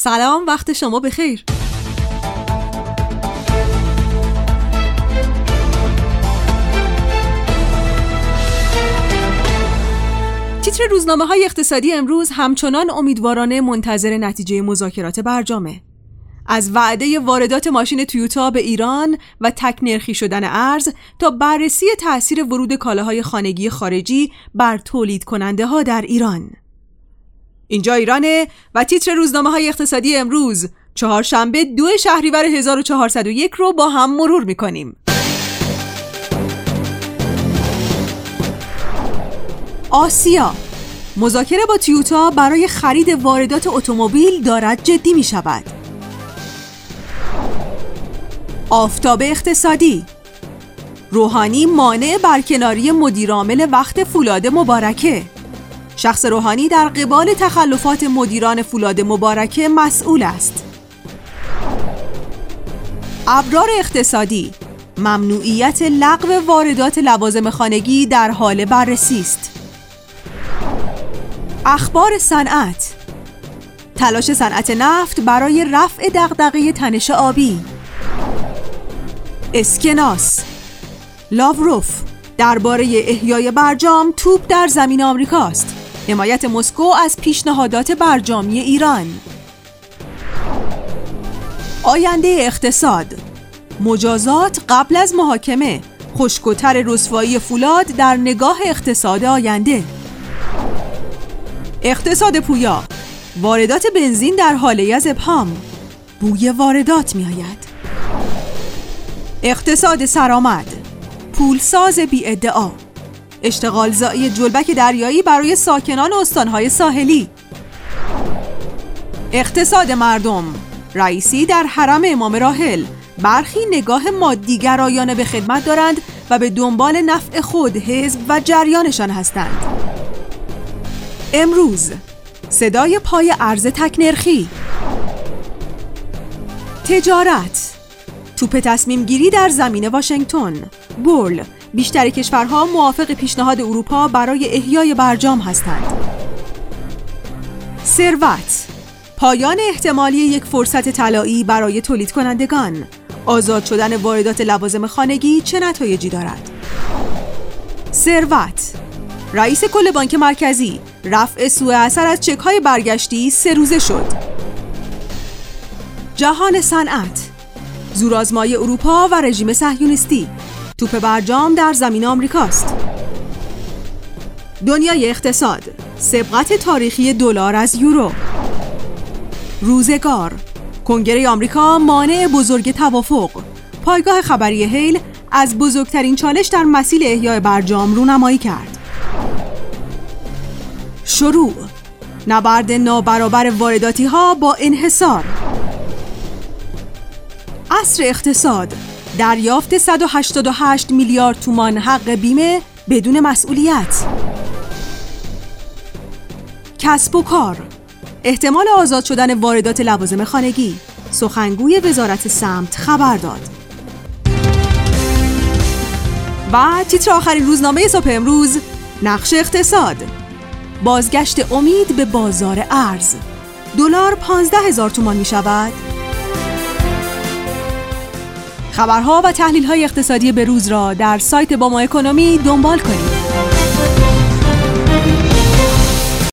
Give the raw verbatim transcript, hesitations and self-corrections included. سلام، وقت شما بخیر. تیتر روزنامه‌های اقتصادی امروز همچنان امیدوارانه منتظر نتیجه مذاکرات برجامه. از وعده واردات ماشین تویوتا به ایران و تک نرخی شدن ارز تا بررسی تأثیر ورود کالاهای خانگی خارجی بر تولید کننده ها در ایران. اینجا ایرانه و تیتر روزنامه های اقتصادی امروز چهارشنبه دو شهریور هزار و چهارصد و یک رو با هم مرور میکنیم. آسیا: مذاکره با تویوتا برای خرید واردات اتومبیل دارد جدی می شود. آفتاب اقتصادی: روحانی مانع برکناری مدیرعامل وقت فولاد مبارکه. شخص روحانی در قبال تخلفات مدیران فولاد مبارکه مسئول است. ابرار اقتصادی: ممنوعیت لغو واردات لوازم خانگی در حال بررسی است. اخبار صنعت: تلاش صنعت نفت برای رفع دغدغه تنش آبی. اسکناس: لاوروف درباره احیای برجام توپ در زمین آمریکاست. حمایت مسکو از پیشنهادات برجامی ایران. آینده اقتصاد: مجازات قبل از محاکمه، خشک‌وتر رسوایی فولاد در نگاه اقتصاد آینده. اقتصاد پویا: واردات بنزین در حاله از ابهام، بوی واردات می‌آید. اقتصاد سرآمد: پولساز بی ادعا، اشتغال زایی جلبک دریایی برای ساکنان استانهای ساحلی. اقتصاد مردم: رئیسی در حرم امام راحل، برخی نگاه مادیگرایانه به خدمت دارند و به دنبال نفع خود، حزب و جریانشان هستند. امروز: صدای پای ارز تکنرخی. تجارت: توپ تصمیم گیری در زمین واشنگتن. بورل: بیشتر کشورها موافق پیشنهاد اروپا برای احیای برجام هستند. ثروت: پایان احتمالی یک فرصت طلایی برای تولید کنندگان. آزاد شدن واردات لوازم خانگی چه نتایجی دارد؟ ثروت: رئیس کل بانک مرکزی: رفع سوء اثر از چک‌های برگشتی سه روزه شد. جهان صنعت: زورآزمایی اروپا و رژیم صهیونیستی. توپ برجام در زمین آمریکاست. دنیای اقتصاد: سبقت تاریخی دلار از یورو. روزگار: کنگره آمریکا مانع بزرگ توافق. پایگاه خبری هیل از بزرگترین چالش در مسیر احیای برجام رونمایی کرد. شروع: نبرد نابرابر وارداتی ها با انحصار. عصر اقتصاد: دریافت صد و هشتاد و هشت میلیارد تومان حق بیمه بدون مسئولیت. کسب و کار: احتمال آزاد شدن واردات لوازم خانگی. سخنگوی وزارت سمت خبر داد. و تیتر آخرین روزنامه صبح امروز: نقش اقتصاد، بازگشت امید به بازار ارز. دلار پانزده هزار تومان می شود. خبرها و تحلیل‌های اقتصادی بروز را در سایت با ما اکونومی دنبال کنید.